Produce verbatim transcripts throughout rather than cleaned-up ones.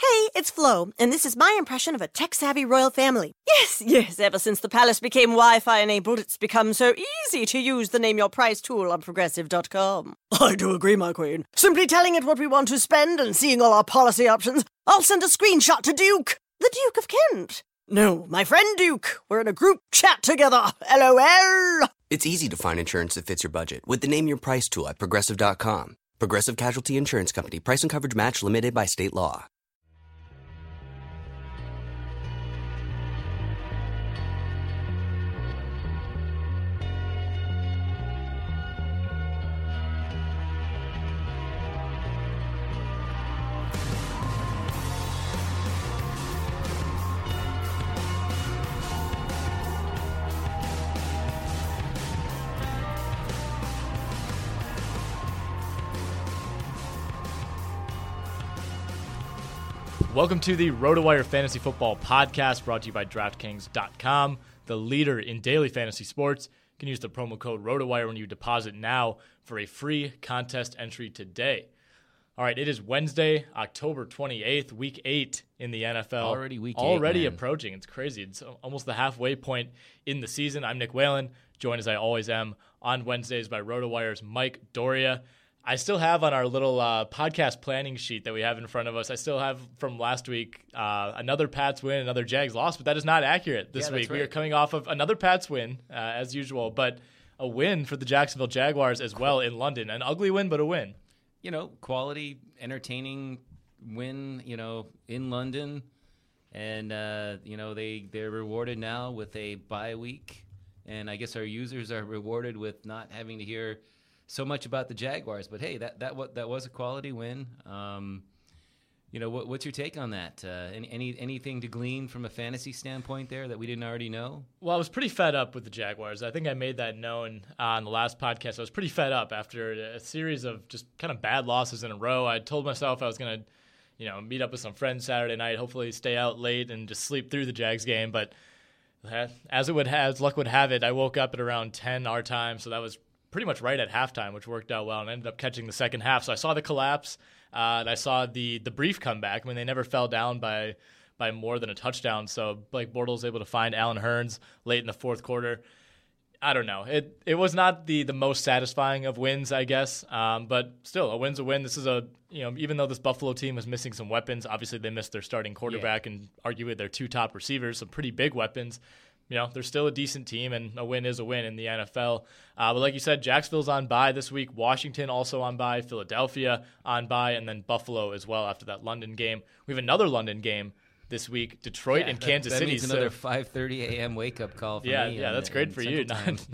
Hey, it's Flo, and this is my impression of a tech-savvy royal family. Yes, yes, ever since the palace became Wi-Fi enabled, it's become so easy to use the Name Your Price tool on Progressive dot com. I do agree, my queen. Simply telling it what we want to spend and seeing all our policy options. I'll send a screenshot to Duke, the Duke of Kent. No, my friend Duke, we're in a group chat together, LOL. It's easy to find insurance that fits your budget with the Name Your Price tool at Progressive dot com. Progressive Casualty Insurance Company. Price and coverage match limited by state law. Welcome to the Rotowire Fantasy Football Podcast, brought to you by DraftKings dot com, the leader in daily fantasy sports. You can use the promo code Rotowire when you deposit now for a free contest entry today. All right, it is Wednesday, October twenty-eighth, week eight in the N F L. Already week eight, Already man. Approaching. It's crazy. It's almost the halfway point in the season. I'm Nick Whalen, joined as I always am on Wednesdays by Rotowire's Mike Doria. I still have on our little uh, podcast planning sheet that we have in front of us, I still have from last week uh, another Pats win, another Jags loss, but that is not accurate this yeah, week. Right. We are coming off of another Pats win, uh, as usual, but a win for the Jacksonville Jaguars as well in London. An ugly win, but a win. You know, quality, entertaining win, you know, in London. And, uh, you know, they, they're rewarded now with a bye week. And I guess our users are rewarded with not having to hear so much about the Jaguars, but hey, that that what that was a quality win. Um, you know, what, what's your take on that? Uh, any, any anything to glean from a fantasy standpoint there that we didn't already know? Well, I was pretty fed up with the Jaguars. I think I made that known on the last podcast. I was pretty fed up after a series of just kind of bad losses in a row. I told myself I was going to, you know, meet up with some friends Saturday night, hopefully stay out late and just sleep through the Jags game, but as it would have, as luck would have it, I woke up at around ten our time, so that was pretty much right at halftime, which worked out well, and ended up catching the second half. So I saw the collapse, uh, and I saw the the brief comeback. I mean, they never fell down by by more than a touchdown. So Blake Bortles able to find Allen Hurns late in the fourth quarter. I don't know. It it was not the, the most satisfying of wins, I guess. Um, but still, a win's a win. This is a, you know, even though this Buffalo team was missing some weapons, obviously they missed their starting quarterback yeah. and arguably their two top receivers, some pretty big weapons. You know, they're still a decent team, and a win is a win in the N F L. Uh, but like you said, Jacksonville's on bye this week. Washington also on bye. Philadelphia on bye. And then Buffalo as well after that London game. We have another London game this week, Detroit yeah, and Kansas that, that City. That needs another so. five thirty a.m. wake-up call for yeah, me. Yeah, that's the, great for you. Not,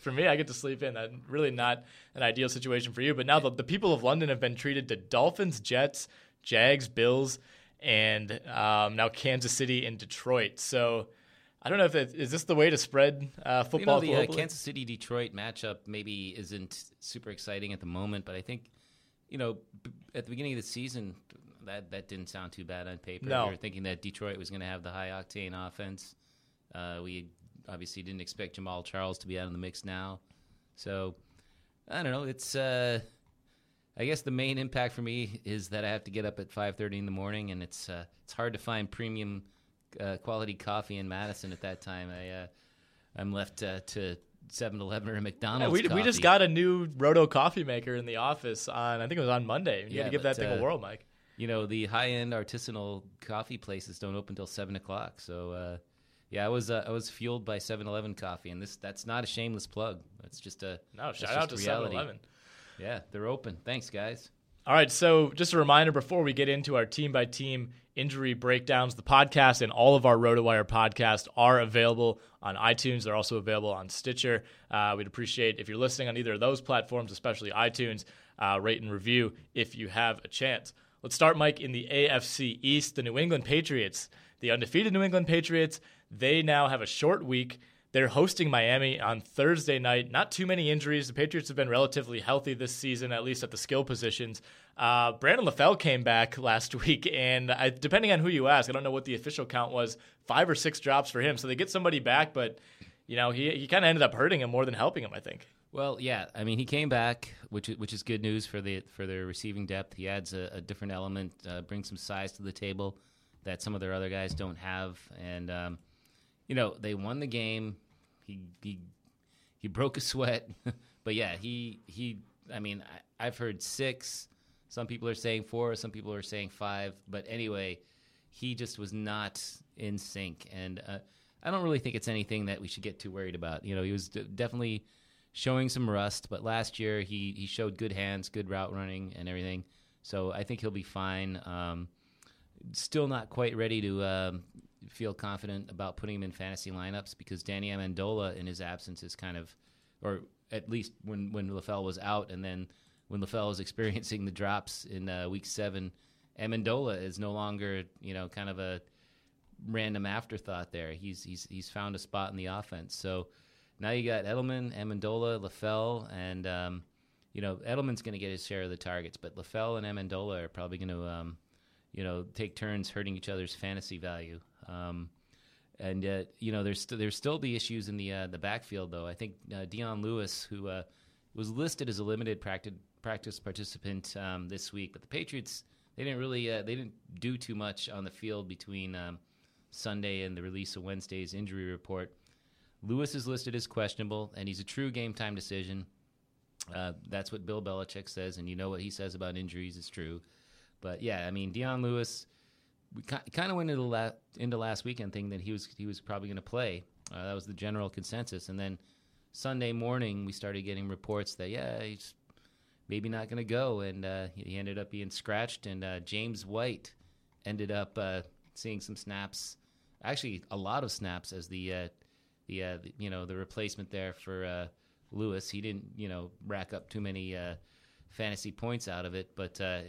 for me, I get to sleep in. That's really not an ideal situation for you. But now the, the people of London have been treated to Dolphins, Jets, Jags, Bills, and um, now Kansas City and Detroit. So I don't know if it, is this the way to spread uh, football you know, the globally? Uh, Kansas City-Detroit matchup maybe isn't super exciting at the moment, but I think, you know, b- at the beginning of the season, that that didn't sound too bad on paper. No. We were thinking that Detroit was going to have the high-octane offense. Uh, we obviously didn't expect Jamaal Charles to be out in the mix now. So, I don't know. It's uh, I guess the main impact for me is that I have to get up at five thirty in the morning, and it's uh, it's hard to find premium Uh, quality coffee in Madison at that time. I, uh, I'm left uh, to seven eleven or a McDonald's yeah, we, we just got a new Roto coffee maker in the office on, I think it was on Monday. You yeah, had to give but, that thing uh, a whirl, Mike. You know, the high-end artisanal coffee places don't open until seven o'clock. So, uh, yeah, I was uh, I was fueled by seven eleven coffee, and this that's not a shameless plug. It's just a No, shout out to reality. seven eleven. Yeah, they're open. Thanks, guys. All right, so just a reminder before we get into our team-by-team injury breakdowns, the podcast and all of our Rotowire podcasts are available on iTunes. They're also available on Stitcher. Uh, we'd appreciate if you're listening on either of those platforms, especially iTunes, uh, rate and review if you have a chance. Let's start, Mike, in the A F C East, the New England Patriots. The undefeated New England Patriots, they now have a short week. They're hosting Miami on Thursday night. Not too many injuries. The Patriots have been relatively healthy this season, at least at the skill positions. Uh, Brandon LaFell came back last week, and I, depending on who you ask, I don't know what the official count was, five or six drops for him. So they get somebody back, but you know he he kind of ended up hurting him more than helping him, I think. Well, yeah, I mean he came back, which which is good news for the for their receiving depth. He adds a, a different element, uh, brings some size to the table that some of their other guys don't have, and. Um, You know, they won the game. He he, he broke a sweat. But, yeah, he, he – I mean, I, I've heard six. Some people are saying four. Some people are saying five. But, anyway, he just was not in sync. And uh, I don't really think it's anything that we should get too worried about. You know, he was d- definitely showing some rust. But last year he, he showed good hands, good route running and everything. So I think he'll be fine. Um, still not quite ready to um, – feel confident about putting him in fantasy lineups because Danny Amendola in his absence is kind of, or at least when, when LaFell was out and then when LaFell was experiencing the drops in uh, week seven, Amendola is no longer, you know, kind of a random afterthought there. He's he's he's found a spot in the offense. So now you got Edelman, Amendola, LaFell, and, um, you know, Edelman's going to get his share of the targets, but LaFell and Amendola are probably going to, um, you know, take turns hurting each other's fantasy value. Um, and, uh, you know, there's, st- there's still the issues in the, uh, the backfield though. I think, uh, Dion Lewis, who, uh, was listed as a limited practice, practice participant, um, this week, but the Patriots, they didn't really, uh, they didn't do too much on the field between, um, Sunday and the release of Wednesday's injury report. Lewis is listed as questionable and he's a true game time decision. Uh, that's what Bill Belichick says. And you know what he says about injuries is true, but yeah, I mean, Dion Lewis, we kind of went into the la- into last weekend thing that he was he was probably going to play. Uh, that was the general consensus. And then Sunday morning we started getting reports that yeah he's maybe not going to go, and uh, he ended up being scratched. And uh, James White ended up uh, seeing some snaps, actually a lot of snaps as the uh, the, uh, the you know the replacement there for uh, Lewis. He didn't you know rack up too many uh, fantasy points out of it, but. Uh,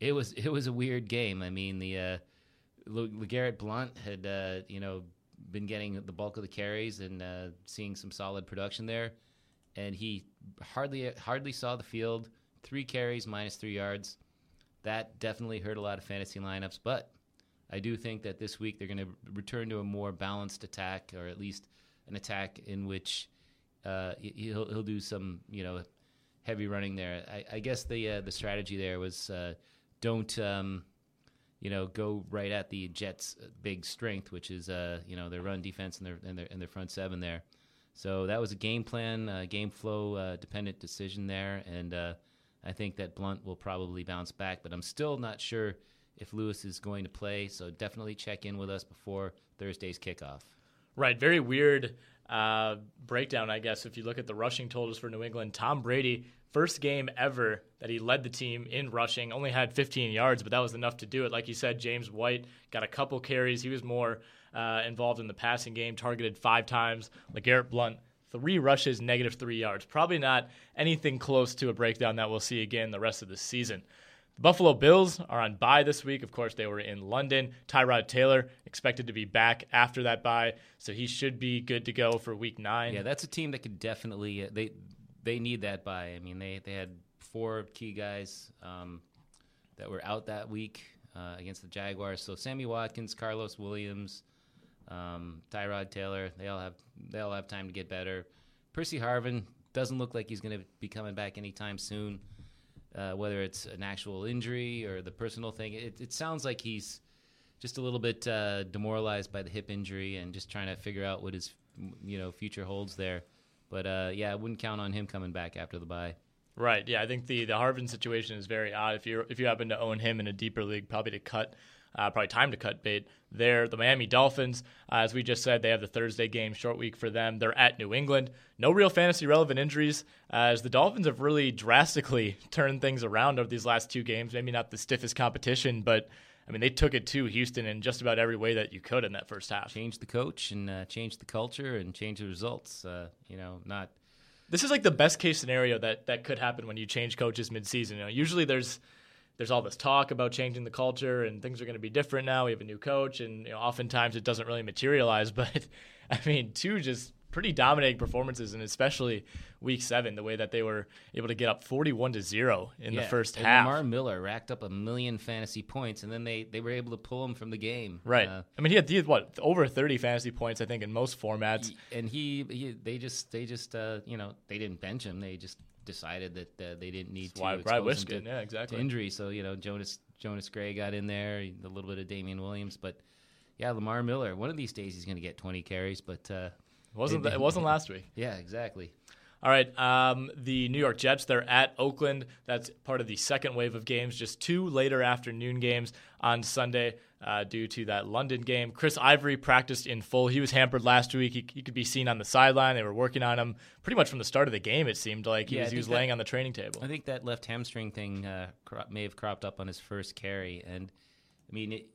It was it was a weird game. I mean, the uh, Le- LeGarrette Blount had uh, you know been getting the bulk of the carries and uh, seeing some solid production there, and he hardly hardly saw the field. Three carries, minus three yards. That definitely hurt a lot of fantasy lineups. But I do think that this week they're going to return to a more balanced attack, or at least an attack in which uh, he'll he'll do some you know heavy running there. I, I guess the uh, the strategy there was. Uh, Don't, um, you know, go right at the Jets' big strength, which is, uh, you know, their run defense and their and their and their front seven there. So that was a game plan, uh, game flow uh, dependent decision there, and uh, I think that Blount will probably bounce back. But I'm still not sure if Lewis is going to play, so definitely check in with us before Thursday's kickoff. Right, very weird uh, breakdown, I guess, if you look at the rushing totals for New England. Tom Brady, first game ever that he led the team in rushing, only had fifteen yards, but that was enough to do it. Like you said, James White got a couple carries. He was more uh, involved in the passing game, targeted five times. LeGarrette Blount, three rushes, negative three yards. Probably not anything close to a breakdown that we'll see again the rest of the season. Buffalo Bills are on bye this week. Of course, they were in London. Tyrod Taylor expected to be back after that bye, so he should be good to go for week nine. Yeah, that's a team that could definitely uh, – they they need that bye. I mean, they, they had four key guys um, that were out that week uh, against the Jaguars. So Sammy Watkins, Carlos Williams, um, Tyrod Taylor, they all have they all have time to get better. Percy Harvin doesn't look like he's going to be coming back anytime soon. Uh, whether it's an actual injury or the personal thing, it, it sounds like he's just a little bit uh, demoralized by the hip injury and just trying to figure out what his you know future holds there. But uh, yeah, I wouldn't count on him coming back after the bye. Right. Yeah, I think the the Harvin situation is very odd. If you if you happen to own him in a deeper league, probably to cut, uh, probably time to cut bait there. The Miami Dolphins, uh, as we just said, they have the Thursday game, short week for them. They're at New England. No real fantasy-relevant injuries, uh, as the Dolphins have really drastically turned things around over these last two games. Maybe not the stiffest competition, but, I mean, they took it to Houston in just about every way that you could in that first half. Change the coach and uh, change the culture and change the results. Uh, you know, not... This is like the best-case scenario that, that could happen when you change coaches midseason. You know, usually there's... There's all this talk about changing the culture and things are going to be different now. We have a new coach, and you know, oftentimes it doesn't really materialize. But, I mean, two just pretty dominating performances, and especially week seven, the way that they were able to get up forty-one to zero in yeah. the first and half. Lamar Miller racked up a million fantasy points, and then they, they were able to pull him from the game. Right. Uh, I mean, he had, he had, what, over thirty fantasy points, I think, in most formats. And he, he they just, they just uh, you know, they didn't bench him. They just... decided that uh, they didn't need That's to expose him to, yeah, exactly. to injury. So, you know, Jonas Jonas Gray got in there, a little bit of Damian Williams. But, yeah, Lamar Miller, one of these days he's going to get twenty carries. But uh, wasn't they, that, It wasn't they, last week. Yeah, exactly. All right, um, the New York Jets, they're at Oakland. That's part of the second wave of games, just two later afternoon games on Sunday uh, due to that London game. Chris Ivory practiced in full. He was hampered last week. He, he could be seen on the sideline. They were working on him pretty much from the start of the game, it seemed like. He yeah, was, he was that, laying on the training table. I think that left hamstring thing uh, cro- may have cropped up on his first carry. And, I mean, it,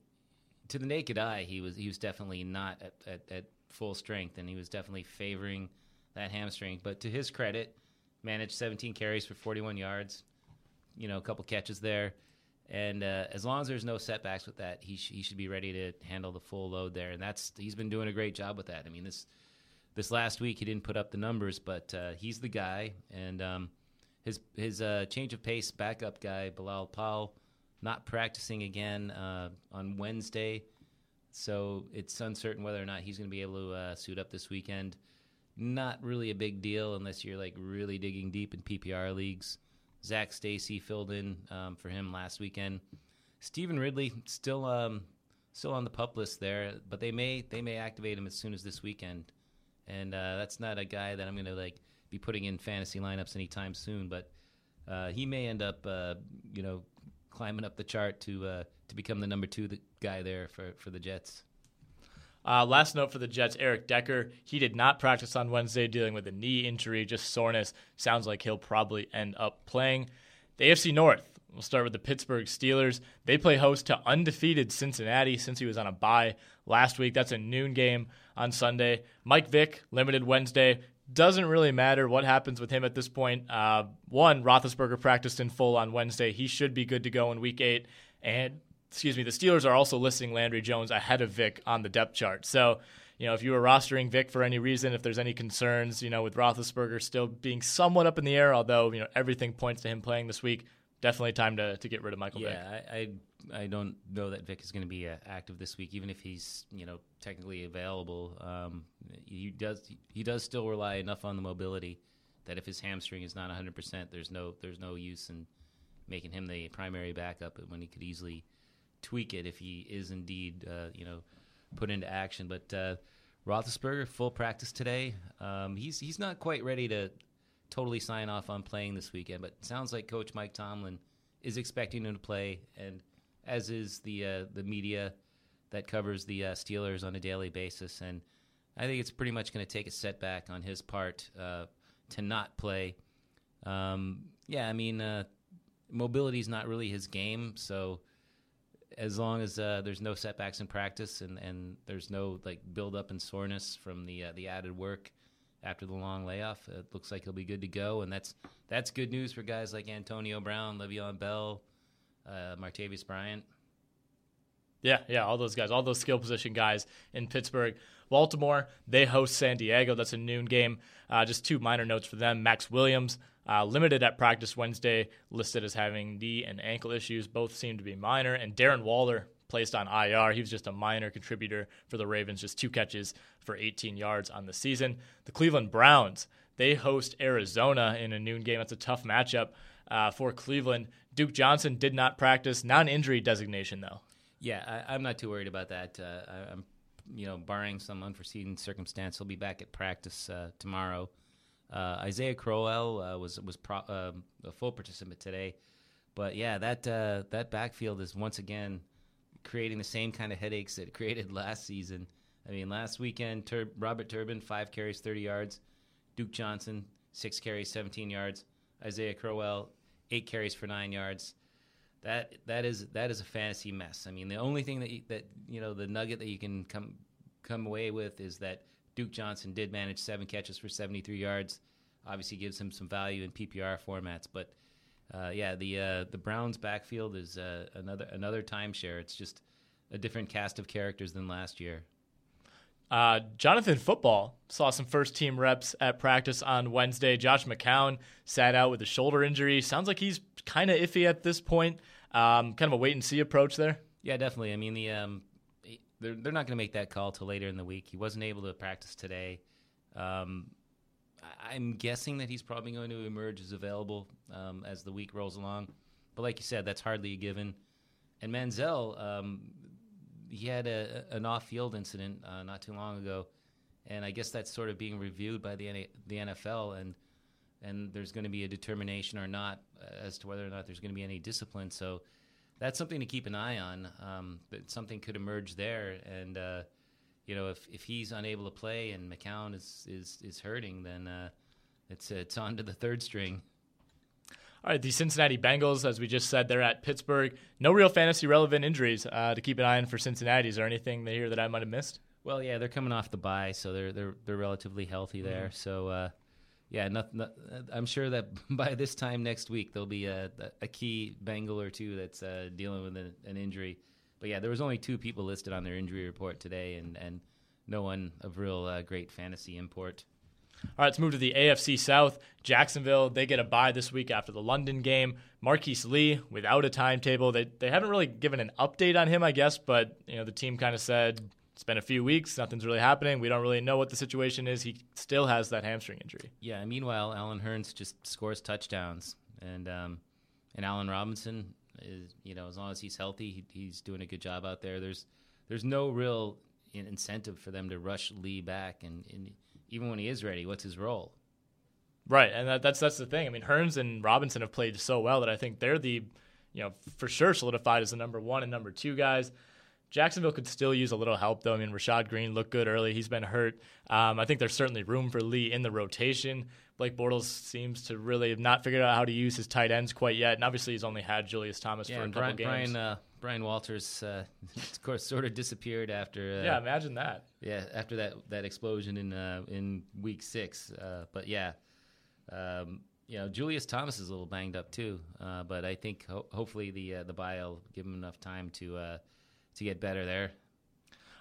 to the naked eye, he was he was definitely not at, at, at full strength, and he was definitely favoring – that hamstring, but to his credit, managed seventeen carries for forty-one yards, you know, a couple catches there, and uh, as long as there's no setbacks with that, he sh- he should be ready to handle the full load there, and that's he's been doing a great job with that. I mean, this this last week he didn't put up the numbers, but uh, he's the guy, and um, his his uh, change of pace backup guy Bilal Powell not practicing again uh, on Wednesday, so it's uncertain whether or not he's going to be able to uh, suit up this weekend. Not really a big deal unless you're, like, really digging deep in P P R leagues. Zach Stacy filled in um, for him last weekend. Steven Ridley still um, still on the PUP list there, but they may they may activate him as soon as this weekend. And uh, that's not a guy that I'm going to, like, be putting in fantasy lineups anytime soon, but uh, he may end up, uh, you know, climbing up the chart to uh, to become the number two the guy there for, for the Jets. Uh, last note for the Jets, Eric Decker. He did not practice on Wednesday, dealing with a knee injury, just soreness. Sounds like he'll probably end up playing. The A F C North, we'll start with the Pittsburgh Steelers. They play host to undefeated Cincinnati since he was on a bye last week. That's a noon game on Sunday. Mike Vick, limited Wednesday. Doesn't really matter what happens with him at this point. Uh, one, Roethlisberger practiced in full on Wednesday. He should be good to go in week eight. And... Excuse me, the Steelers are also listing Landry Jones ahead of Vick on the depth chart. So, you know, if you were rostering Vick for any reason, if there's any concerns, you know, with Roethlisberger still being somewhat up in the air, although, you know, everything points to him playing this week, definitely time to, to get rid of Michael yeah, Vick. Yeah, I, I, I don't know that Vick is going to be uh, active this week, even if he's, you know, technically available. Um, he does he does still rely enough on the mobility that if his hamstring is not one hundred percent, there's no there's no use in making him the primary backup when he could easily tweak it if he is indeed, uh, you know, put into action. But uh, Roethlisberger, full practice today. Um, he's he's not quite ready to totally sign off on playing this weekend, but it sounds like Coach Mike Tomlin is expecting him to play, and as is the uh, the media that covers the uh, Steelers on a daily basis. And I think it's pretty much going to take a setback on his part uh, to not play. Um, yeah, I mean, uh, mobility is not really his game, so as long as uh, there's no setbacks in practice and, and there's no like buildup and soreness from the uh, the added work after the long layoff, it looks like he'll be good to go, and that's that's good news for guys like Antonio Brown, Le'Veon Bell, uh, Martavis Bryant. Yeah, yeah, all those guys, all those skill position guys in Pittsburgh. Baltimore, they host San Diego. That's a noon game. Uh, just two minor notes for them. Max Williams, uh, limited at practice Wednesday, listed as having knee and ankle issues. Both seem to be minor. And Darren Waller placed on I R. He was just a minor contributor for the Ravens, just two catches for eighteen yards on the season. The Cleveland Browns, they host Arizona in a noon game. That's a tough matchup uh, for Cleveland. Duke Johnson did not practice. Non-injury designation, though. Yeah, I, I'm not too worried about that. Uh, I, I'm, you know, barring some unforeseen circumstance, he'll be back at practice uh, tomorrow. Uh, Isaiah Crowell uh, was was pro, uh, a full participant today, but yeah, that uh, that backfield is once again creating the same kind of headaches that it created last season. I mean, last weekend, Tur- Robert Turbin five carries, thirty yards. Duke Johnson six carries, seventeen yards. Isaiah Crowell eight carries for nine yards. That that is that is a fantasy mess. I mean, the only thing that you, that you know the nugget that you can come come away with is that Duke Johnson did manage seven catches for seventy-three yards. Obviously, gives him some value in P P R formats. But uh, yeah, the uh, the Browns' backfield is uh, another another timeshare. It's just a different cast of characters than last year. Uh, Jonathan Football saw some first-team reps at practice on Wednesday. Josh McCown sat out with a shoulder injury. Sounds like he's kind of iffy at this point. Um, kind of a wait-and-see approach there. Yeah, definitely. I mean, the um, they're, they're not going to make that call till later in the week. He wasn't able to practice today. Um, I'm guessing that he's probably going to emerge as available um, as the week rolls along. But like you said, that's hardly a given. And Manziel... Um, He had a, an off-field incident uh, not too long ago, and I guess that's sort of being reviewed by the N- the N F L, and and there's going to be a determination or not as to whether or not there's going to be any discipline. So that's something to keep an eye on. Um, but something could emerge there, and uh, you know, if, if he's unable to play and McCown is is, is hurting, then uh, it's uh, it's on to the third string. All right, the Cincinnati Bengals, as we just said, they're at Pittsburgh. No real fantasy-relevant injuries uh, to keep an eye on for Cincinnati. Is there anything here that I might have missed? Well, yeah, they're coming off the bye, so they're they're they're relatively healthy there. Mm-hmm. So, uh, yeah, not, not, I'm sure that by this time next week there'll be a, a key Bengal or two that's uh, dealing with an, an injury. But, yeah, there was only two people listed on their injury report today, and, and no one of real uh, great fantasy import. All right, let's move to the A F C South. Jacksonville, they get a bye this week after the London game. Marquise Lee, without a timetable. They they haven't really given an update on him, I guess, but you know the team kind of said, it's been a few weeks, nothing's really happening. We don't really know what the situation is. He still has that hamstring injury. Yeah, meanwhile, Allen Hurns just scores touchdowns. And um, and Allen Robinson, is you know, as long as he's healthy, he, he's doing a good job out there. There's, there's no real incentive for them to rush Lee back and, and – even when he is ready, what's his role? Right, and that, that's that's the thing. I mean, Hurns and Robinson have played so well that I think they're the, you know, for sure solidified as the number one and number two guys. Jacksonville could still use a little help, though. I mean, Rashad Green looked good early. He's been hurt. Um, I think there's certainly room for Lee in the rotation. Blake Bortles seems to really have not figured out how to use his tight ends quite yet, and obviously he's only had Julius Thomas yeah, for a couple Brian, games. Brian, uh, Brian Walters, uh, of course, sort of disappeared after. Uh, yeah, imagine that. Yeah, after that, that explosion in uh, in week six. Uh, but yeah, um, you know, Julius Thomas is a little banged up too. Uh, but I think ho- hopefully the uh, the bye will give him enough time to uh, to get better there.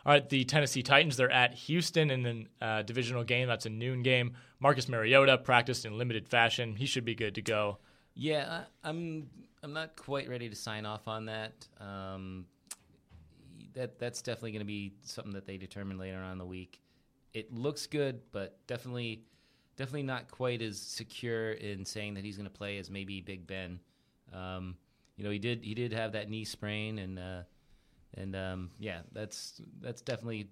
All right, the Tennessee Titans, they're at Houston in the uh, divisional game. That's a noon game. Marcus Mariota practiced in limited fashion. He should be good to go. Yeah, I, I'm I'm not quite ready to sign off on that. Um, that that's definitely going to be something that they determine later on in the week. It looks good, but definitely definitely not quite as secure in saying that he's going to play as maybe Big Ben. Um, you know, he did he did have that knee sprain and. Uh, And um, yeah, that's that's definitely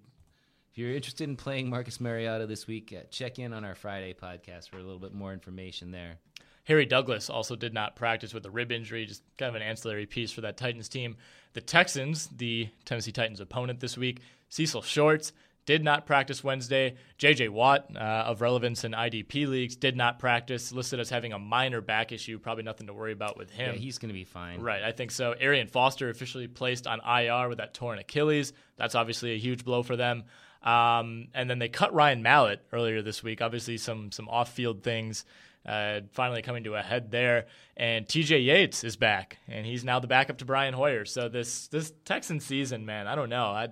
If you're interested in playing Marcus Mariota this week, uh, check in on our Friday podcast for a little bit more information there. Harry Douglas also did not practice with a rib injury, just kind of an ancillary piece for that Titans team. The Texans, the Tennessee Titans opponent this week, Cecil Shorts did not practice Wednesday. J J. Watt uh, of relevance in I D P leagues did not practice, listed as having a minor back issue, probably nothing to worry about with him. Yeah, he's going to be fine. Right, I think so. Arian Foster officially placed on I R with that torn Achilles. That's obviously a huge blow for them. Um, and then they cut Ryan Mallett earlier this week. Obviously some some off-field things uh, finally coming to a head there. And T J Yates is back, and he's now the backup to Brian Hoyer. So this this Texan season, man, I don't know. I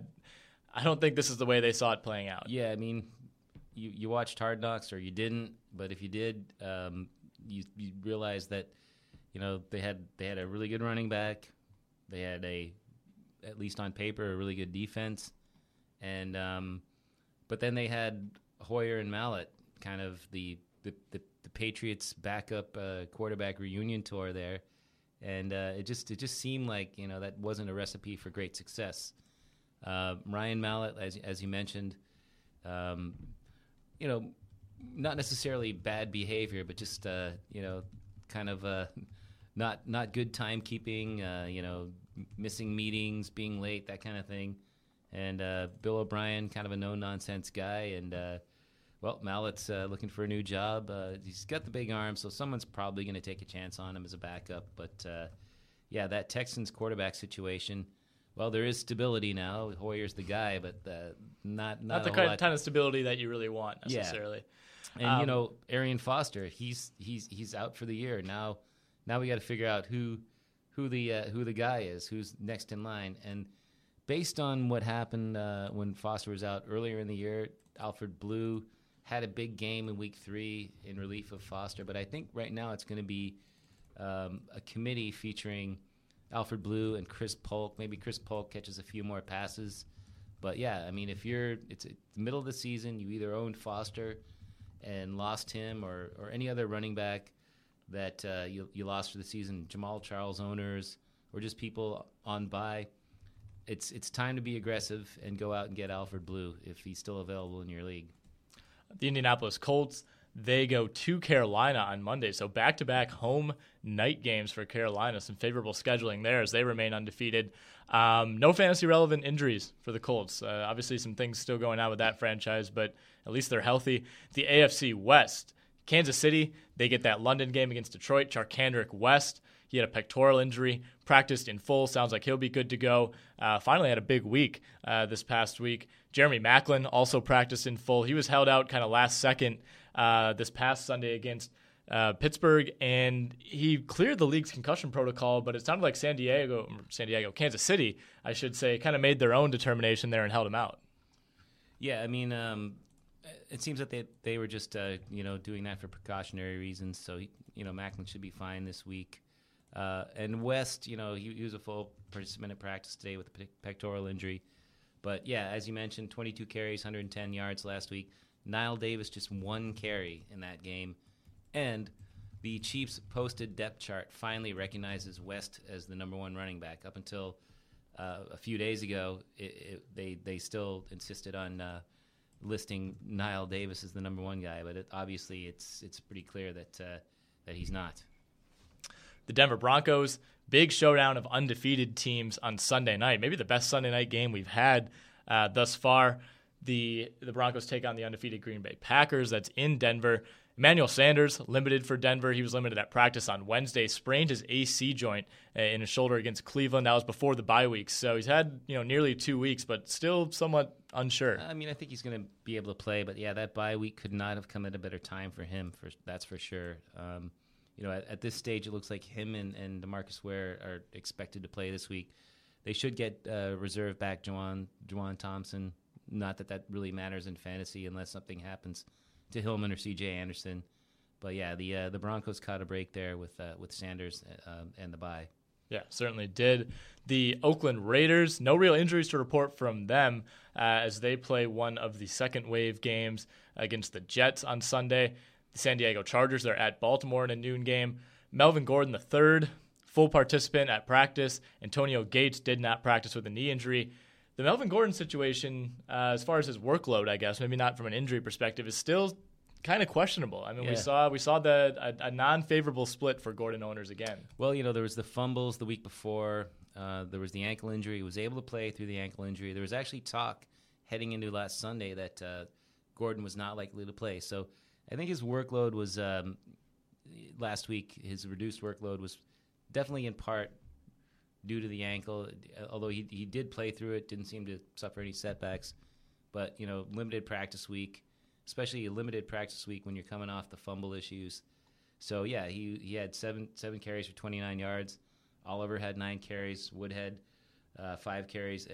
I don't think this is the way they saw it playing out. Yeah, I mean, you, you watched Hard Knocks or you didn't, but if you did, um, you, you realize that, you know, they had they had a really good running back. They had a, at least on paper, a really good defense. And um, but then they had Hoyer and Mallett, kind of the the, the, the Patriots' backup uh, quarterback reunion tour there, and uh, it just it just seemed like you know that wasn't a recipe for great success. Uh, Ryan Mallett, as as you mentioned, um, you know, not necessarily bad behavior, but just uh, you know, kind of uh, not not good timekeeping, uh, you know, missing meetings, being late, that kind of thing. And uh, Bill O'Brien, kind of a no-nonsense guy. And, uh, well, Mallett's uh, looking for a new job. Uh, he's got the big arm, so someone's probably going to take a chance on him as a backup. But, uh, yeah, that Texans quarterback situation, well, there is stability now. Hoyer's the guy, but uh, not, not not the kind, kind of stability that you really want necessarily. Yeah. And, um, you know, Arian Foster, he's he's he's out for the year. Now now we got to figure out who who the uh, who the guy is, who's next in line. And based on what happened uh, when Foster was out earlier in the year, Alfred Blue had a big game in week three in relief of Foster. But I think right now it's going to be um, a committee featuring Alfred Blue and Chris Polk. Maybe Chris Polk catches a few more passes. But, yeah, I mean, if you're – it's the middle of the season, you either owned Foster and lost him or, or any other running back that uh, you, you lost for the season, Jamaal Charles owners or just people on bye. It's it's time to be aggressive and go out and get Alfred Blue if he's still available in your league. The Indianapolis Colts, they go to Carolina on Monday, so back-to-back home night games for Carolina. Some favorable scheduling there as they remain undefeated. Um, no fantasy-relevant injuries for the Colts. Uh, obviously, some things still going on with that franchise, but at least they're healthy. The A F C West, Kansas City, they get that London game against Detroit. Charcandrick West, he had a pectoral injury, practiced in full. Sounds like he'll be good to go. Uh, finally had a big week uh, this past week. Jeremy Maclin also practiced in full. He was held out kind of last second uh, this past Sunday against uh, Pittsburgh, and he cleared the league's concussion protocol, but it sounded like San Diego, San Diego, Kansas City, I should say, kind of made their own determination there and held him out. Yeah, I mean, um, it seems that they, they were just, uh, you know, doing that for precautionary reasons. So, he, you know, Maclin should be fine this week. Uh, and West, you know, he, he was a full participant in practice today with a pectoral injury. But, yeah, as you mentioned, twenty-two carries, one hundred ten yards last week. Knile Davis just one carry in that game. And the Chiefs' posted depth chart finally recognizes West as the number one running back. Up until uh, a few days ago, it, it, they, they still insisted on uh, listing Knile Davis as the number one guy. But it, obviously it's it's pretty clear that uh, that he's not. The Denver Broncos, big showdown of undefeated teams on Sunday night. Maybe the best Sunday night game we've had uh, thus far. The the Broncos take on the undefeated Green Bay Packers. That's in Denver. Emmanuel Sanders, limited for Denver. He was limited at practice on Wednesday. Sprained his A C joint uh, in his shoulder against Cleveland. That was before the bye week. So he's had you know nearly two weeks, but still somewhat unsure. I mean, I think he's going to be able to play. But, yeah, that bye week could not have come at a better time for him. For that's for sure. Um You know, at, at this stage, it looks like him and, and DeMarcus Ware are expected to play this week. They should get uh, reserve back Juwan, Juwan Thompson. Not that that really matters in fantasy unless something happens to Hillman or C J Anderson. But, yeah, the uh, the Broncos caught a break there with uh, with Sanders uh, and the bye. Yeah, certainly did. The Oakland Raiders, no real injuries to report from them uh, as they play one of the second-wave games against the Jets on Sunday. The San Diego Chargers, they're at Baltimore in a noon game. Melvin Gordon the third, full participant at practice. Antonio Gates did not practice with a knee injury. The Melvin Gordon situation, uh, as far as his workload, I guess, maybe not from an injury perspective, is still kind of questionable. I mean, yeah. we saw we saw the a, a non-favorable split for Gordon owners again. Well, you know, there was the fumbles the week before. Uh, there was the ankle injury. He was able to play through the ankle injury. There was actually talk heading into last Sunday that uh, Gordon was not likely to play. So I think his workload was, um, last week, his reduced workload was definitely in part due to the ankle, although he he did play through it, didn't seem to suffer any setbacks. But, you know, limited practice week, especially a limited practice week when you're coming off the fumble issues. So, yeah, he, he had seven seven carries for twenty-nine yards. Oliver had nine carries, Woodhead uh, five carries,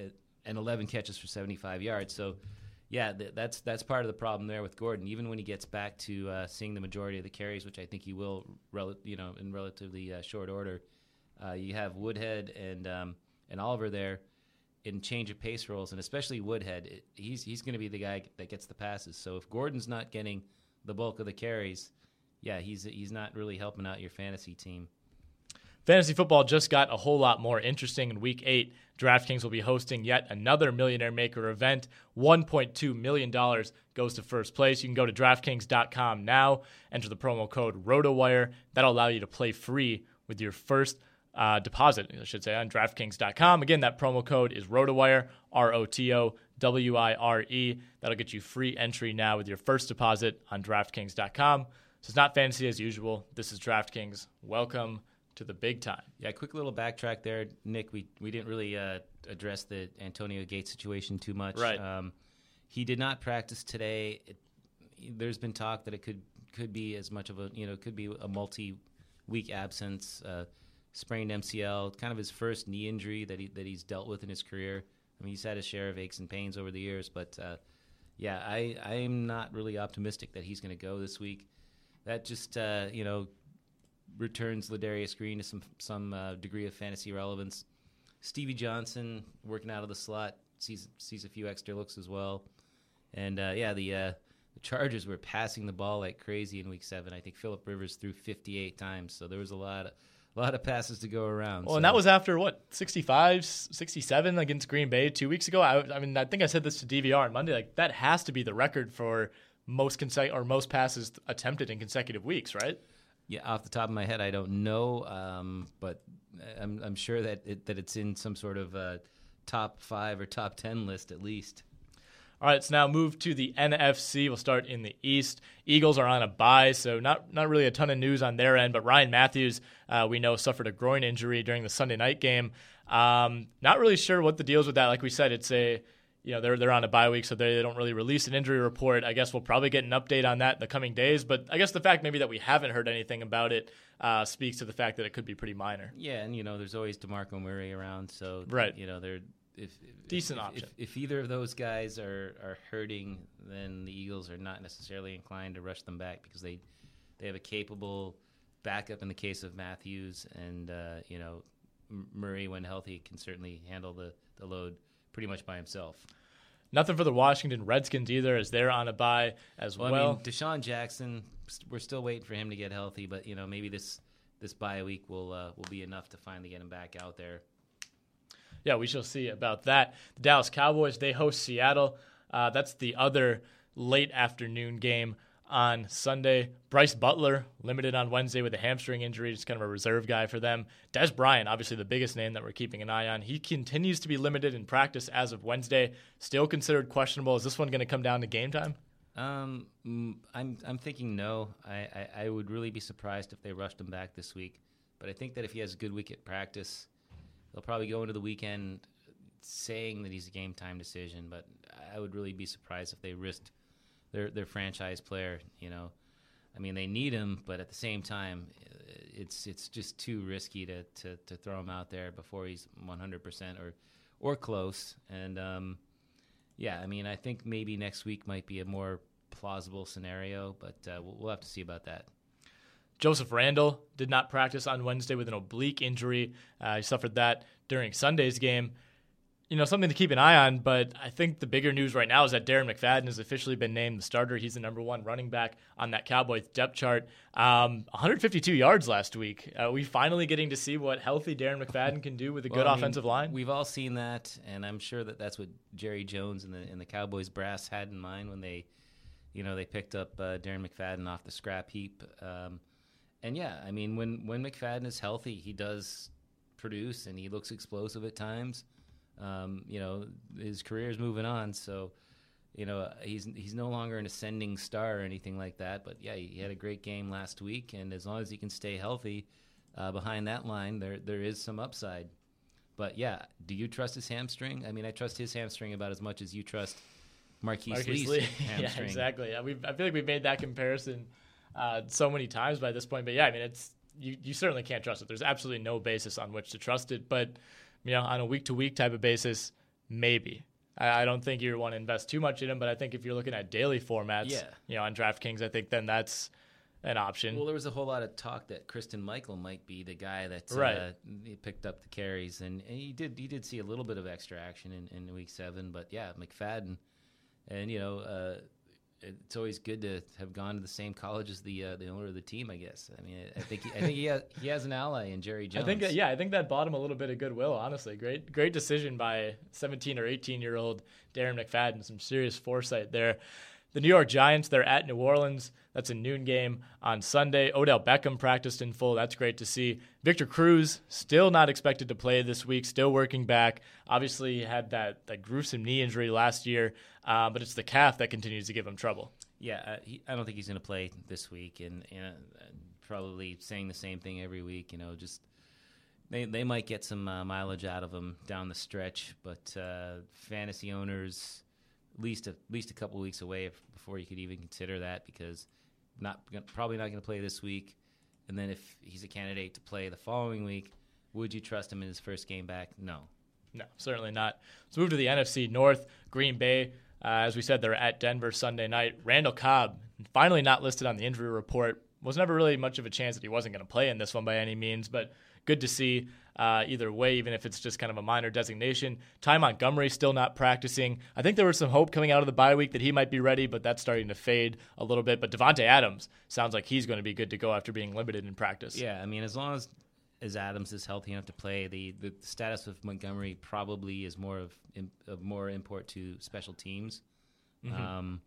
and eleven catches for seventy-five yards. So, yeah, th- that's that's part of the problem there with Gordon. Even when he gets back to uh, seeing the majority of the carries, which I think he will, rel- you know, in relatively uh, short order, uh, you have Woodhead and um, and Oliver there in change of pace roles, and especially Woodhead. It, he's he's going to be the guy that gets the passes. So if Gordon's not getting the bulk of the carries, yeah, he's he's not really helping out your fantasy team. Fantasy football just got a whole lot more interesting in Week eight. DraftKings will be hosting yet another Millionaire Maker event. one point two million dollars goes to first place. You can go to DraftKings dot com now, enter the promo code ROTOWIRE. That'll allow you to play free with your first uh, deposit, I should say, on DraftKings dot com. Again, that promo code is ROTOWIRE, R O T O W I R E. That'll get you free entry now with your first deposit on DraftKings dot com. So it's not fantasy as usual. This is DraftKings. Welcome to the big time. Yeah, quick little backtrack there, Nick. We we didn't really uh, address the Antonio Gates situation too much. Right. Um, he did not practice today. It, there's been talk that it could could be as much of a you know could be a multi-week absence, uh, sprained M C L, kind of his first knee injury that he that he's dealt with in his career. I mean, he's had his share of aches and pains over the years, but uh, yeah, I I am not really optimistic that he's going to go this week. That just uh, you know. returns Ladarius Green to some some uh, degree of fantasy relevance. Stevie Johnson working out of the slot sees sees a few extra looks as well, and uh, yeah, the uh, the Chargers were passing the ball like crazy in Week Seven. I think Phillip Rivers threw fifty-eight times, so there was a lot of a lot of passes to go around. Well, so. And that was after what sixty-five, sixty-seven against Green Bay two weeks ago. I, I mean, I think I said this to D V R on Monday. Like that has to be the record for most conse- or most passes attempted in consecutive weeks, right? Yeah, off the top of my head, I don't know, um, but I'm, I'm sure that it, that it's in some sort of uh, top five or top ten list at least. All right, let's now move to the N F C. We'll start in the East. Eagles are on a bye, so not not really a ton of news on their end, but Ryan Matthews, uh, we know, suffered a groin injury during the Sunday night game. Um, not really sure what the deal is with that. Like we said, it's a... You know, they're they're on a bye week, so they don't really release an injury report. I guess we'll probably get an update on that in the coming days. But I guess the fact maybe that we haven't heard anything about it uh, speaks to the fact that it could be pretty minor. Yeah, and, you know, there's always DeMarco Murray around. So, right. you know, they're if, if, Decent if, option. If, if either of those guys are, are hurting, then the Eagles are not necessarily inclined to rush them back because they, they have a capable backup in the case of Matthews. And, uh, you know, Murray, when healthy, can certainly handle the, the load pretty much by himself. Nothing for the Washington Redskins either, as they're on a bye as well. well. I mean, DeSean Jackson, st- we're still waiting for him to get healthy, but you know maybe this this bye week will uh, will be enough to finally get him back out there. Yeah, we shall see about that. The Dallas Cowboys, they host Seattle. Uh, that's the other late afternoon game on Sunday. Bryce Butler, limited on Wednesday with a hamstring injury, just kind of a reserve guy for them. Des Bryant, obviously the biggest name that we're keeping an eye on. He continues to be limited in practice as of Wednesday, still considered questionable. Is this one going to come down to game time? Um, I'm I'm thinking no. I, I, I would really be surprised if they rushed him back this week. But I think that if he has a good week at practice, they'll probably go into the weekend saying that he's a game time decision. But I would really be surprised if they risked Their their franchise player, you know, I mean they need him, but at the same time, it's it's just too risky to, to, to throw him out there before he's one hundred percent or or close. And um, yeah, I mean I think maybe next week might be a more plausible scenario, but uh, we'll, we'll have to see about that. Joseph Randle did not practice on Wednesday with an oblique injury. Uh, he suffered that during Sunday's game. you know, something to keep an eye on, but I think the bigger news right now is that Darren McFadden has officially been named the starter. He's the number one running back on that Cowboys depth chart. Um, one hundred fifty-two yards last week. Uh, we finally getting to see what healthy Darren McFadden can do with a well, good I mean, offensive line. We've all seen that, and I'm sure that that's what Jerry Jones and the and the Cowboys brass had in mind when they, you know, they picked up uh, Darren McFadden off the scrap heap. Um, and yeah, I mean, when when McFadden is healthy, he does produce and he looks explosive at times. Um, you know, his career is moving on, so, you know, he's he's no longer an ascending star or anything like that. But, yeah, he had a great game last week, and as long as he can stay healthy uh, behind that line, there there is some upside. But, yeah, do you trust his hamstring? I mean, I trust his hamstring about as much as you trust Marquise, Marquise Lee's hamstring. Yeah, exactly. Yeah, we've, I feel like we've made that comparison uh, so many times by this point. But, yeah, I mean, it's you, you certainly can't trust it. There's absolutely no basis on which to trust it, but – you know, on a week-to-week type of basis, maybe. I, I don't think you want to invest too much in him, but I think if you're looking at daily formats, yeah. you know, on DraftKings, I think then that's an option. Well, there was a whole lot of talk that Christian Michael might be the guy that right. uh, picked up the carries, and, and he did he did see a little bit of extra action in, in Week seven, but, yeah, McFadden. And, you know, uh, it's always good to have gone to the same college as the uh, the owner of the team, I guess. I mean, I think he, I think he has he has an ally in Jerry Jones. I think that, yeah, I think that bought him a little bit of goodwill. Honestly, great great decision by seventeen or eighteen year old Darren McFadden. Some serious foresight there. The New York Giants, they're at New Orleans. That's a noon game on Sunday. Odell Beckham practiced in full. That's great to see. Victor Cruz, still not expected to play this week, still working back. Obviously had that, that gruesome knee injury last year, uh, but it's the calf that continues to give him trouble. Yeah, uh, he, I don't think he's going to play this week, and, and probably saying the same thing every week. You know, just they, they might get some uh, mileage out of him down the stretch, but uh, fantasy owners – at least a, at least a couple of weeks away before you could even consider that, because not probably not going to play this week. And then if he's a candidate to play the following week, would you trust him in his first game back? No. No, certainly not. Let's move to the N F C North. Green Bay, uh, as we said, they're at Denver Sunday night. Randall Cobb, finally not listed on the injury report. Was never really much of a chance that he wasn't going to play in this one by any means, but good to see uh, either way, even if it's just kind of a minor designation. Ty Montgomery still not practicing. I think there was some hope coming out of the bye week that he might be ready, but that's starting to fade a little bit. But Devontae Adams sounds like he's going to be good to go after being limited in practice. Yeah, I mean, as long as, as Adams is healthy enough to play, the, the status of Montgomery probably is more of, of more import to special teams. Mm-hmm. Um,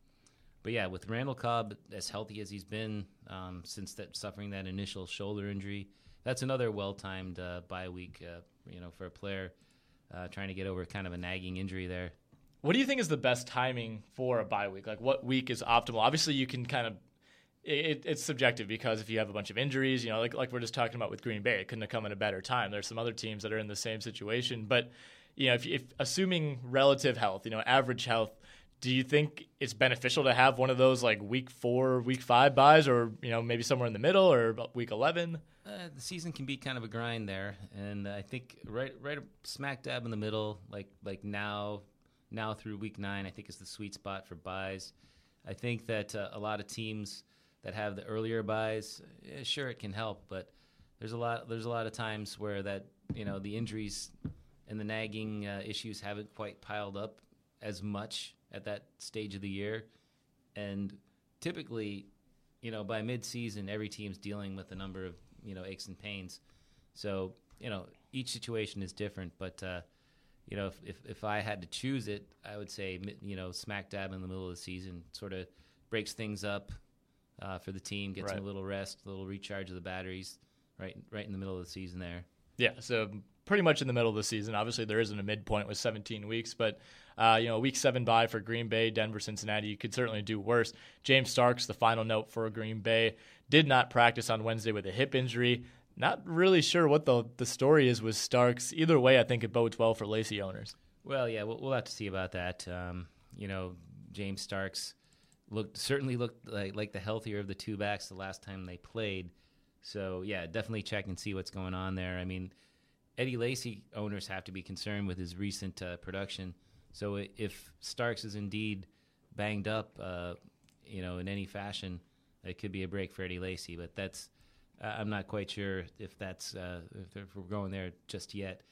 but, yeah, with Randall Cobb as healthy as he's been um, since that suffering that initial shoulder injury, that's another well-timed uh, bye week, uh, you know, for a player uh, trying to get over kind of a nagging injury there. What do you think is the best timing for a bye week? Like, what week is optimal? Obviously, you can kind of it, it's subjective, because if you have a bunch of injuries, you know, like like we're just talking about with Green Bay, it couldn't have come at a better time. There's some other teams that are in the same situation, but you know, if, if assuming relative health, you know, average health. Do you think it's beneficial to have one of those like week four, week five buys, or you know maybe somewhere in the middle, or week eleven? Uh, the season can be kind of a grind there, and I think right, right smack dab in the middle, like like now, now through week nine, I think is the sweet spot for buys. I think that uh, a lot of teams that have the earlier buys, yeah, sure it can help, but there's a lot there's a lot of times where that you know the injuries and the nagging uh, issues haven't quite piled up as much at that stage of the year. And typically, you know, by mid-season, every team's dealing with a number of, you know, aches and pains. So, you know, each situation is different. But, uh, you know, if, if if I had to choose it, I would say, you know, smack dab in the middle of the season sort of breaks things up uh, for the team, gets right. a little rest, a little recharge of the batteries right right in the middle of the season there. Yeah, so pretty much in the middle of the season. Obviously, there isn't a midpoint with seventeen weeks, but, uh, you know, week seven bye for Green Bay, Denver, Cincinnati, you could certainly do worse. James Starks, the final note for Green Bay, did not practice on Wednesday with a hip injury. Not really sure what the the story is with Starks. Either way, I think it bodes well for Lacy owners. Well, yeah, we'll, we'll have to see about that. Um, you know, James Starks looked certainly looked like, like the healthier of the two backs the last time they played. So, yeah, definitely check and see what's going on there. I mean, Eddie Lacy owners have to be concerned with his recent uh, production. So if Starks is indeed banged up, uh, you know, in any fashion, it could be a break for Eddie Lacy. But that's uh, I'm not quite sure if that's uh, if we're going there just yet.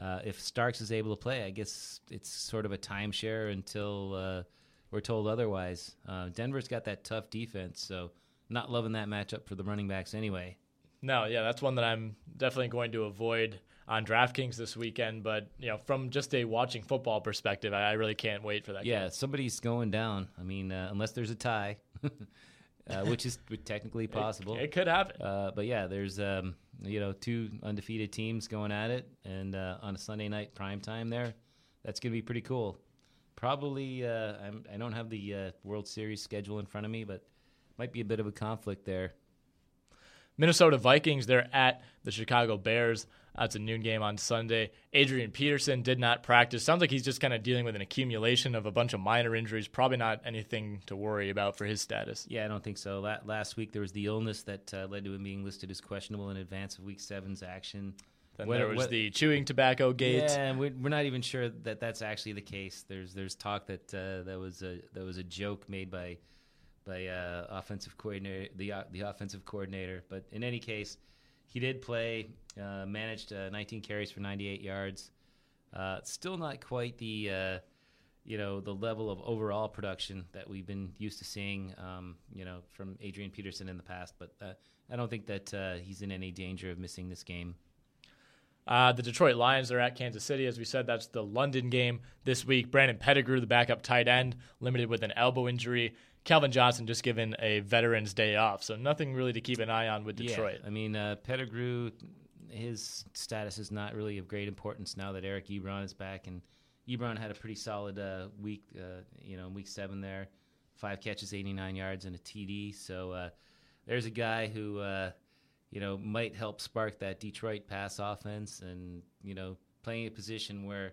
uh, if Starks is able to play, I guess it's sort of a timeshare until uh, we're told otherwise. Uh, Denver's got that tough defense, so not loving that matchup for the running backs anyway. No, yeah, that's one that I'm definitely going to avoid on DraftKings this weekend. But, you know, from just a watching football perspective, I, I really can't wait for that game. Yeah, somebody's going down. I mean, uh, unless there's a tie, uh, which is technically possible. It, it could happen. Uh, but, yeah, there's, um, you know, two undefeated teams going at it. And uh, on a Sunday night primetime there, that's going to be pretty cool. Probably uh, I'm, I don't have the uh, World Series schedule in front of me, but might be a bit of a conflict there. Minnesota Vikings, they're at the Chicago Bears. That's a noon game on Sunday. Adrian Peterson did not practice. Sounds like he's just kind of dealing with an accumulation of a bunch of minor injuries. Probably not anything to worry about for his status. Yeah, I don't think so. Last week there was the illness that uh, led to him being listed as questionable in advance of Week seven's action. Then what, there was what, the chewing tobacco gate. Yeah, and we're not even sure that that's actually the case. There's there's talk that uh, that was a that was a joke made by. by uh, offensive coordinator, the uh, the offensive coordinator. But in any case, he did play, uh, managed uh, nineteen carries for ninety-eight yards. Uh, still not quite the uh, you know the level of overall production that we've been used to seeing, um, you know, from Adrian Peterson in the past. But uh, I don't think that uh, he's in any danger of missing this game. Uh, the Detroit Lions are at Kansas City. As we said, that's the London game this week. Brandon Pettigrew, the backup tight end, limited with an elbow injury. Calvin Johnson just given a Veterans Day off, so nothing really to keep an eye on with Detroit. Yeah, I mean, uh, Pettigrew, his status is not really of great importance now that Eric Ebron is back, and Ebron had a pretty solid uh, week, uh, you know, week seven there, five catches, eighty-nine yards, and a T D. So uh, there's a guy who, uh, you know, might help spark that Detroit pass offense, and you know, playing a position where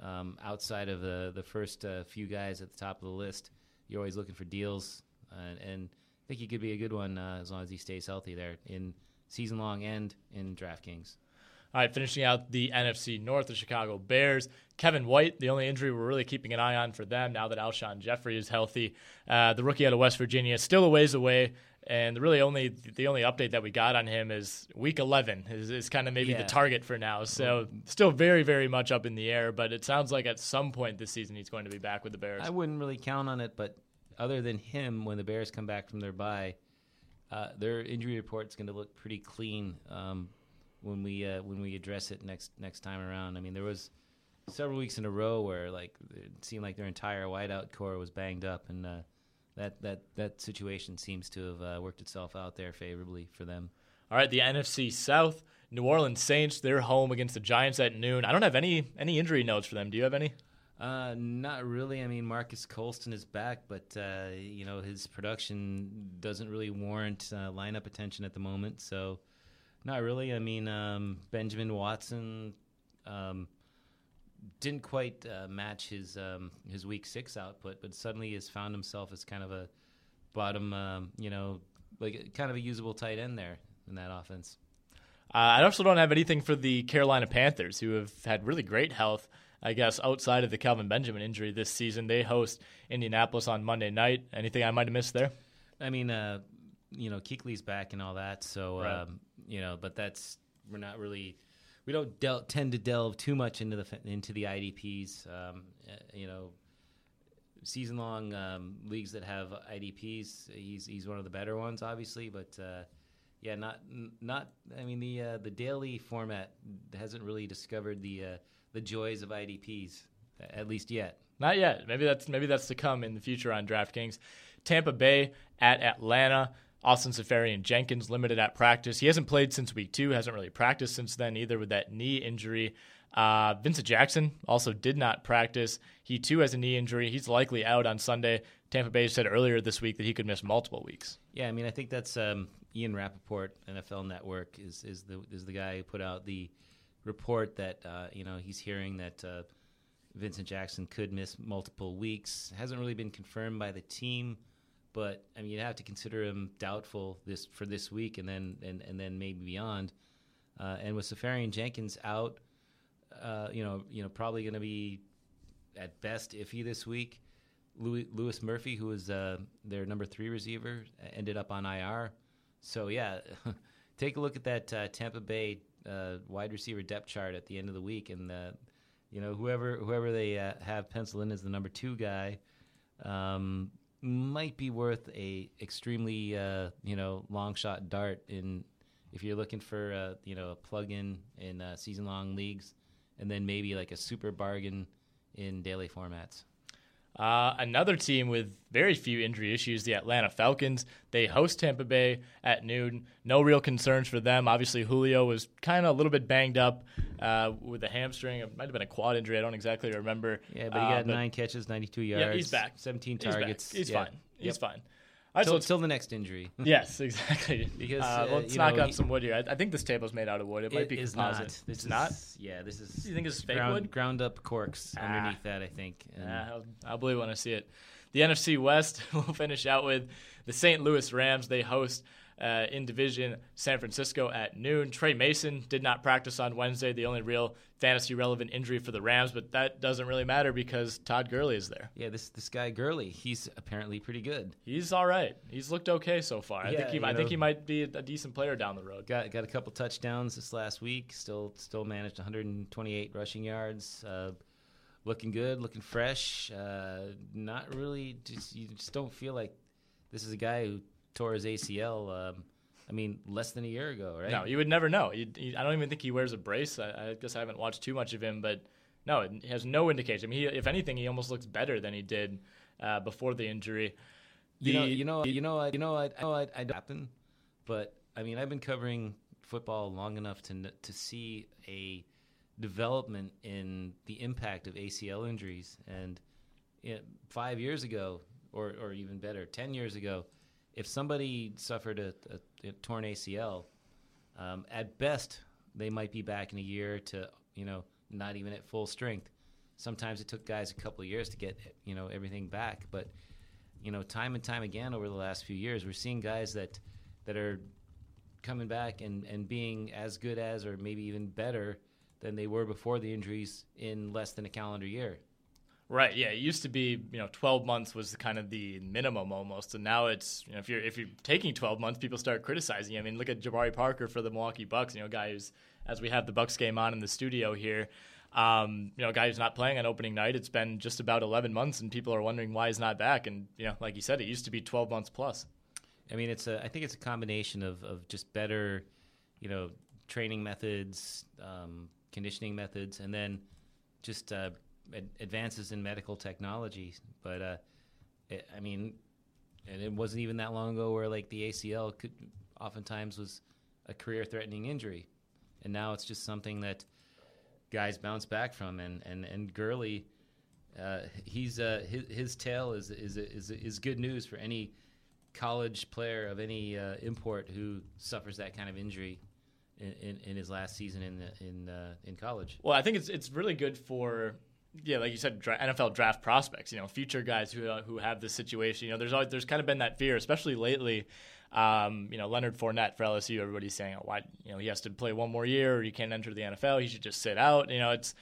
um, outside of the the first uh, few guys at the top of the list. You're always looking for deals, uh, and I think he could be a good one uh, as long as he stays healthy there in season-long and in DraftKings. All right, finishing out the N F C North, the Chicago Bears. Kevin White, the only injury we're really keeping an eye on for them now that Alshon Jeffrey is healthy. Uh, the rookie out of West Virginia is still a ways away, and really only the only update that we got on him is week eleven is, is kind of maybe yeah. the target for now. So still very, very much up in the air, but it sounds like at some point this season he's going to be back with the Bears. I wouldn't really count on it, but other than him, when the Bears come back from their bye, uh, their injury report's going to look pretty clean um, when we uh, when we address it next next time around. I mean, there was several weeks in a row where like it seemed like their entire wideout core was banged up, and uh, that that that situation seems to have uh, worked itself out there favorably for them. All right, the N F C South, New Orleans Saints, they're home against the Giants at noon. I don't have any any injury notes for them. Do you have any? Uh, not really. I mean, Marcus Colston is back, but, uh, you know, his production doesn't really warrant uh, lineup attention at the moment. So not really. I mean, um, Benjamin Watson um, didn't quite uh, match his um, his week six output, but suddenly has found himself as kind of a bottom, um, you know, like kind of a usable tight end there in that offense. Uh, I also don't have anything for the Carolina Panthers, who have had really great health. I guess, outside of the Kelvin Benjamin injury this season. They host Indianapolis on Monday night. Anything I might have missed there? I mean, uh, you know, Kuechly's back and all that, so, right. um, you know, but that's, we're not really, we don't del- tend to delve too much into the into the I D Ps. Um, you know, season-long um, leagues that have I D Ps, he's he's one of the better ones, obviously, but, uh, yeah, not, not. I mean, the, uh, the daily format hasn't really discovered the, uh, the joys of I D Ps, at least yet. Not yet. Maybe that's maybe that's to come in the future on DraftKings. Tampa Bay at Atlanta. Austin Seferian-Jenkins limited at practice. He hasn't played since week two, hasn't really practiced since then either with that knee injury. Uh, Vincent Jackson also did not practice. He, too, has a knee injury. He's likely out on Sunday. Tampa Bay said earlier this week that he could miss multiple weeks. Yeah, I mean, I think that's um, Ian Rappaport, N F L Network, is, is, the, is the guy who put out the report that uh, you know he's hearing that uh, Vincent Jackson could miss multiple weeks. Hasn't really been confirmed by the team, but I mean you have to consider him doubtful this for this week and then and, and then maybe beyond. Uh, and with Seferian-Jenkins out, uh, you know you know probably going to be at best iffy this week. Louis, Lewis Murphy, who was uh, their number three receiver, ended up on I R. So yeah, take a look at that uh, Tampa Bay uh, wide receiver depth chart at the end of the week, and uh, you know whoever whoever they uh, have pencil in as the number two guy um, might be worth a extremely uh, you know long shot dart in if you're looking for uh, you know a plug in in uh, season long leagues, and then maybe like a super bargain in daily formats. Uh, another team with very few injury issues, the Atlanta Falcons. They host Tampa Bay at noon. No real concerns for them. Obviously, Julio was kind of a little bit banged up uh, with a hamstring. It might have been a quad injury. I don't exactly remember. Yeah, but he got uh, but, nine catches, ninety-two yards. Yeah, he's back. seventeen targets. He's, he's yeah. fine. He's yep. fine. Until right, so the next injury. Yes, exactly. Because uh, uh, let's knock know, on some wood here. I, I think this table's made out of wood. It, it might be is composite. Not. This it's is not. Yeah, this is. You think it's fake ground, wood? Ground up corks ah. underneath that, I think. And ah, I'll, I'll believe when I see it. The N F C West will finish out with the Saint Louis Rams. They host uh, in division San Francisco at noon. Trey Mason did not practice on Wednesday. The only real fantasy relevant injury for the Rams, but that doesn't really matter because Todd Gurley is there. Yeah, this this guy Gurley, he's apparently pretty good. He's all right. He's looked okay so far. Yeah, I think he I know, think he might be a decent player down the road. Got got a couple touchdowns this last week. Still still managed one hundred twenty-eight rushing yards. Uh, Looking good, looking fresh. Uh, not really. Just you just don't feel like this is a guy who tore his A C L. Um, I mean, less than a year ago, right? No, you would never know. You, you, I don't even think he wears a brace. I, I guess I haven't watched too much of him, but no, it has no indication. I mean, he, if anything, he almost looks better than he did uh, before the injury. The, you know, you know, you know, I, you know, I, I know, I, I don't happen, but I mean, I've been covering football long enough to to see a development in the impact of A C L injuries, and you know, five years ago, or or even better, ten years ago, if somebody suffered a, a, a torn A C L, um, at best they might be back in a year to you know not even at full strength. Sometimes it took guys a couple of years to get you know everything back, but you know time and time again over the last few years, we're seeing guys that that are coming back and and being as good as or maybe even better than they were before the injuries in less than a calendar year. Right. Yeah. It used to be, you know, twelve months was kind of the minimum almost, and now it's, you know, if you're if you're taking twelve months, people start criticizing you. I mean, look at Jabari Parker for the Milwaukee Bucks. You know, guy who's, as we have the Bucks game on in the studio here, um, you know, guy who's not playing on opening night. It's been just about eleven months, and people are wondering why he's not back. And you know, like you said, it used to be twelve months plus. I mean, it's a. I think it's a combination of of just better, you know, training methods. Um, conditioning methods, and then just uh, ad- advances in medical technology. But, uh, it, I mean, and it wasn't even that long ago where, like, the A C L could oftentimes was a career-threatening injury. And now it's just something that guys bounce back from. And, and, and Gurley, uh, he's, uh, his, his tale is, is, is, is good news for any college player of any uh, import who suffers that kind of injury. In, in his last season in the, in uh, in college. Well, I think it's it's really good for yeah, like you said, dra- N F L draft prospects. You know, future guys who uh, who have this situation. You know, there's always, there's kind of been that fear, especially lately. Um, you know, Leonard Fournette for L S U. Everybody's saying, oh, why you know he has to play one more year, or he can't enter the N F L. He should just sit out. You know, it's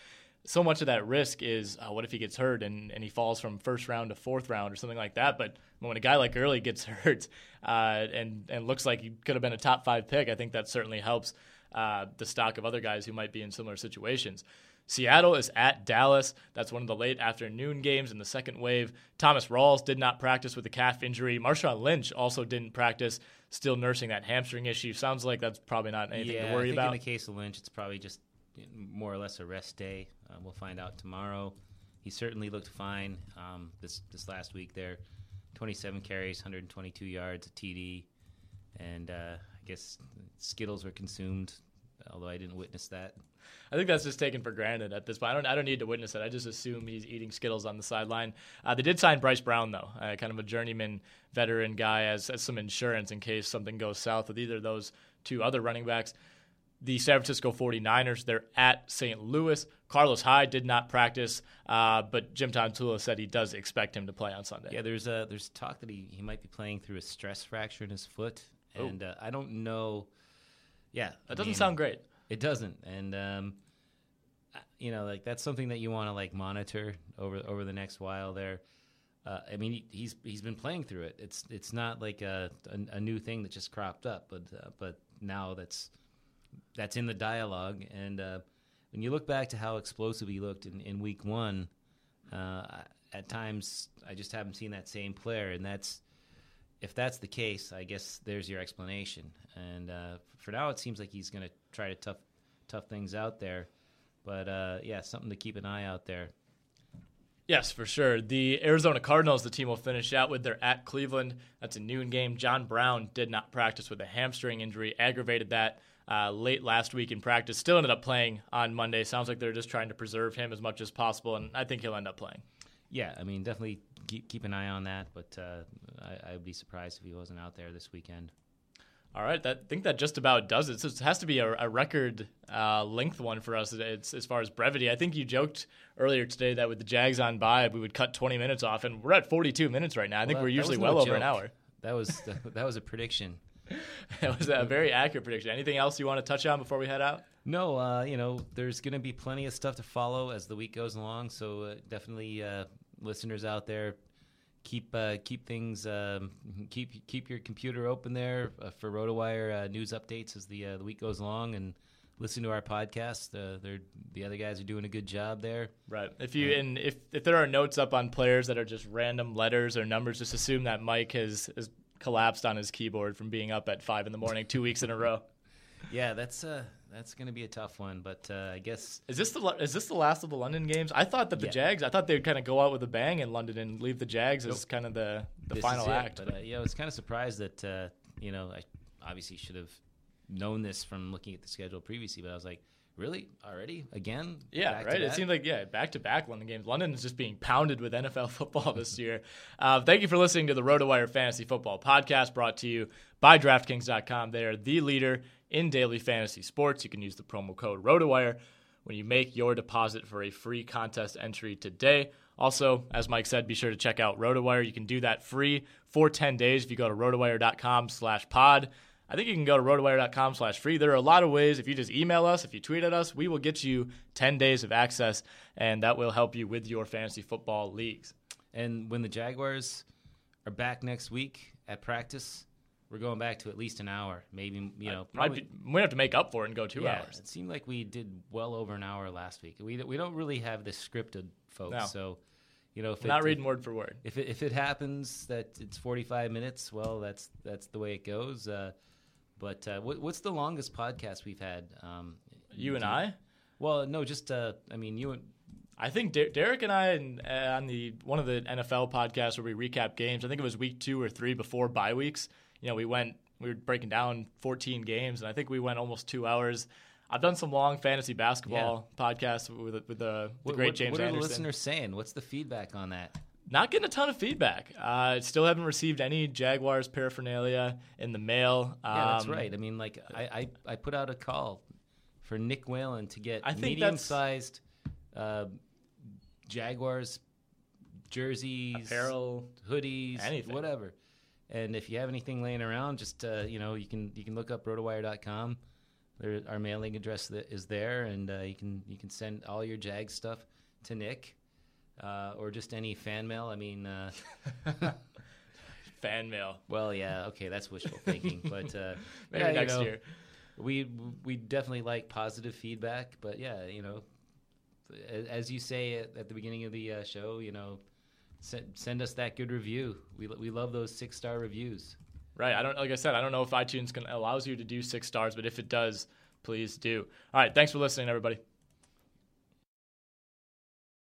so much of that risk is oh, what if he gets hurt and, and he falls from first round to fourth round or something like that. But when a guy like Gurley gets hurt uh, and, and looks like he could have been a top five pick, I think that certainly helps uh, the stock of other guys who might be in similar situations. Seattle is at Dallas. That's one of the late afternoon games in the second wave. Thomas Rawls did not practice with a calf injury. Marshawn Lynch also didn't practice, still nursing that hamstring issue. Sounds like that's probably not anything yeah, to worry I think about. In the case of Lynch, it's probably just more or less a rest day. Uh, we'll find out tomorrow. He certainly looked fine um, this, this last week there. twenty-seven carries, one hundred twenty-two yards, a T D, and uh, I guess Skittles were consumed, although I didn't witness that. I think that's just taken for granted at this point. I don't I don't need to witness it. I just assume he's eating Skittles on the sideline. Uh, they did sign Bryce Brown, though, uh, kind of a journeyman veteran guy as, as some insurance in case something goes south with either of those two other running backs. The San Francisco forty-niners, they're at Saint Louis. Carlos Hyde did not practice, uh, but Jim Tomtula said he does expect him to play on Sunday. Yeah, there's uh, there's talk that he, he might be playing through a stress fracture in his foot, and uh, I don't know. Yeah. That doesn't mean, sound great. It doesn't, and, um, you know, like that's something that you want to, like, monitor over over the next while there. Uh, I mean, he's he's been playing through it. It's it's not like a, a, a new thing that just cropped up, but uh, but now that's that's in the dialogue. And uh, when you look back to how explosive he looked in, in week one, uh, at times I just haven't seen that same player. And that's if that's the case, I guess there's your explanation. And uh, for now, it seems like he's going to try to tough tough things out there. But, uh, yeah, something to keep an eye out there. Yes, for sure. The Arizona Cardinals, the team will finish out with. They're at Cleveland. That's a noon game. John Brown did not practice with a hamstring injury, aggravated that uh, late last week in practice. Still ended up playing on Monday. Sounds like they're just trying to preserve him as much as possible, and I think he'll end up playing. Yeah, I mean, definitely keep, keep an eye on that, but uh, I, I would be surprised if he wasn't out there this weekend. All right, that, I think that just about does it. So it has to be a, a record uh, length one for us it's, as far as brevity. I think you joked earlier today that with the Jags on bye, we would cut twenty minutes off, and we're at forty-two minutes right now. I well, think that, we're usually well no over joke. An hour. That was that was a prediction. That was a very accurate prediction. Anything else you want to touch on before we head out? No, uh, you know, there's going to be plenty of stuff to follow as the week goes along, so uh, definitely uh, listeners out there, Keep uh, keep things um, keep keep your computer open there uh, for Rotowire uh, news updates as the uh, the week goes along, and listen to our podcast. Uh, they're the other guys are doing a good job there. Right. If you and if, if there are notes up on players that are just random letters or numbers, just assume that Mike has, has collapsed on his keyboard from being up at five in the morning two weeks in a row. Yeah, that's uh that's gonna be a tough one, but uh, I guess is this the is this the last of the London games? I thought that the yeah. Jags, I thought they'd kind of go out with a bang in London and leave the Jags nope. as kind of the, the this final act. But uh, yeah, I was kind of surprised that uh, you know I obviously should have known this from looking at the schedule previously, but I was like, really already again? Yeah, back right. It seemed like yeah, back to back London games. London is just being pounded with N F L football this year. Uh, thank you for listening to the Rotowire Fantasy Football Podcast, brought to you by DraftKings dot com. They are the leader in daily fantasy sports. You can use the promo code ROTOWIRE when you make your deposit for a free contest entry today. Also, as Mike said, be sure to check out ROTOWIRE. You can do that free for ten days if you go to rotowire dot com slash pod. I think you can go to rotowire dot com slash free. There are a lot of ways. If you just email us, if you tweet at us, we will get you ten days of access, and that will help you with your fantasy football leagues. And when the Jaguars are back next week at practice, we're going back to at least an hour, maybe, you know. Probably, we have to make up for it and go two yeah, hours. It seemed like we did well over an hour last week. We we don't really have this scripted, folks. No. So, you know, if not it, reading if, word for word. If it, if it happens that it's forty-five minutes, well, that's that's the way it goes. Uh, but uh, what, what's the longest podcast we've had? Um, you and you, I? Well, no, just uh, I mean, you and. I think Der- Derek and I and, uh, on the one of the N F L podcasts where we recap games. I think it was week two or three before bye weeks. You know, we went, we were breaking down fourteen games, and I think we went almost two hours. I've done some long fantasy basketball yeah. podcasts with with the, the what, great James Anderson. What are Anderson. The listeners saying? What's the feedback on that? Not getting a ton of feedback. Uh, still haven't received any Jaguars paraphernalia in the mail. Um, yeah, that's right. I mean, like, I, I, I put out a call for Nick Whalen to get medium-sized uh, Jaguars jerseys, apparel, hoodies, anything. Whatever. And if you have anything laying around, just uh, you know, you can you can look up rotowire dot com. There, our mailing address that is there, and uh, you can you can send all your Jag stuff to Nick, uh, or just any fan mail. I mean, uh, fan mail. Well, yeah, okay, that's wishful thinking, but uh, maybe yeah, next you know, year. We we definitely like positive feedback, but yeah, you know, as you say at, at the beginning of the uh, show, you know. Send, send us that good review. We we love those six star reviews. Right. I don't like I said. I don't know if iTunes can allows you to do six stars, but if it does, please do. All right. Thanks for listening, everybody.